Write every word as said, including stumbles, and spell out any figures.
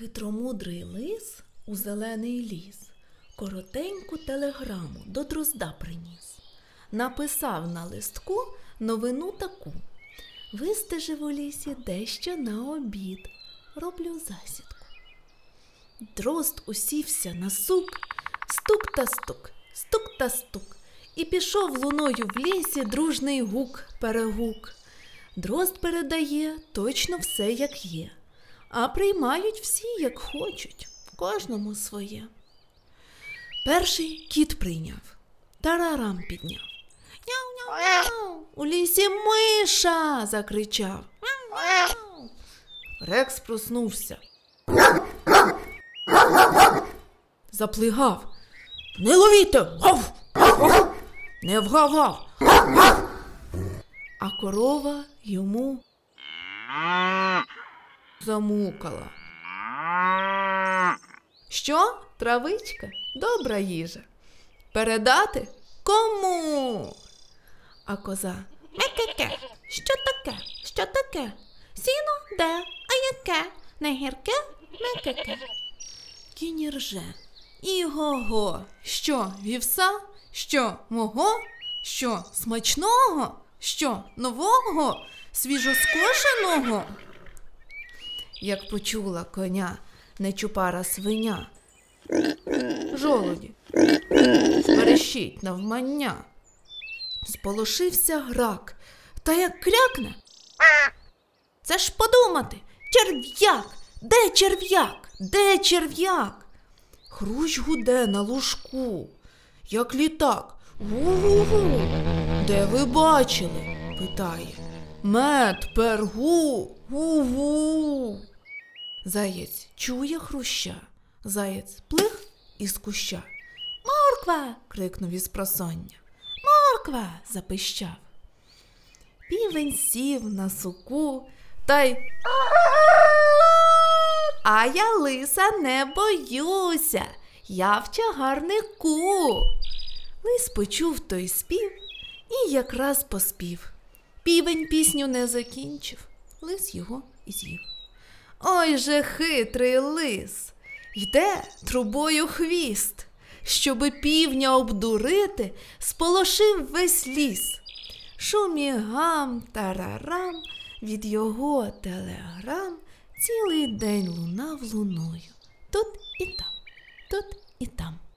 Хитромудрий лис у зелений ліс коротеньку телеграму до Дрозда приніс. Написав на листку новину таку: вистежив у лісі дещо на обід, роблю засідку. Дрозд усівся на сук, стук та стук, стук та стук, і пішов луною в лісі дружний гук-перегук. Дрозд передає точно все, як є, а приймають всі, як хочуть, кожному своє. Перший кіт прийняв, тарарам підняв. «Няу-няу-няу! У лісі миша!» – закричав. «Няу-няу-няу!» Рекс проснувся. Заплигав. «Не ловіте! Гав! Гав! Не вгавав!» А корова йому замукала. Що? Травичка? Добра їжа. Передати? Кому? А коза: «Ме-ке-ке! Що таке? Що таке? Сіно де? А яке? Не гірке? Ме-ке-ке!» Кінь рже. «Іго-го! Що вівса? Що мого? Що смачного? Що нового? Свіжоскошеного?» Як почула коня нечупара свиня, жолуді мерещить навмання. Сполошився грак, та як крякне: «Це ж подумати! Черв'як! Де черв'як? Де черв'як?» Хрущ гуде на лужку, як літак. «Гу-гу-гу! Де ви бачили?» – питає. «Мед, пергу! Гу-гу!» Заєць чує хруща. Заєць плих із куща. «Морква!» – крикнув із просоння. «Морква!» – запищав. Півень сів на суку та й: «А я лиса не боюся, я в чагарнику!» Лис почув той спів і якраз поспів. Півень пісню не закінчив, лис його і з'їв. Ой же хитрий лис! Йде трубою хвіст, щоби півня обдурити, сполошив весь ліс. Шумігам, тарарам, від його телеграм цілий день лунав луною. Тут і там, тут і там.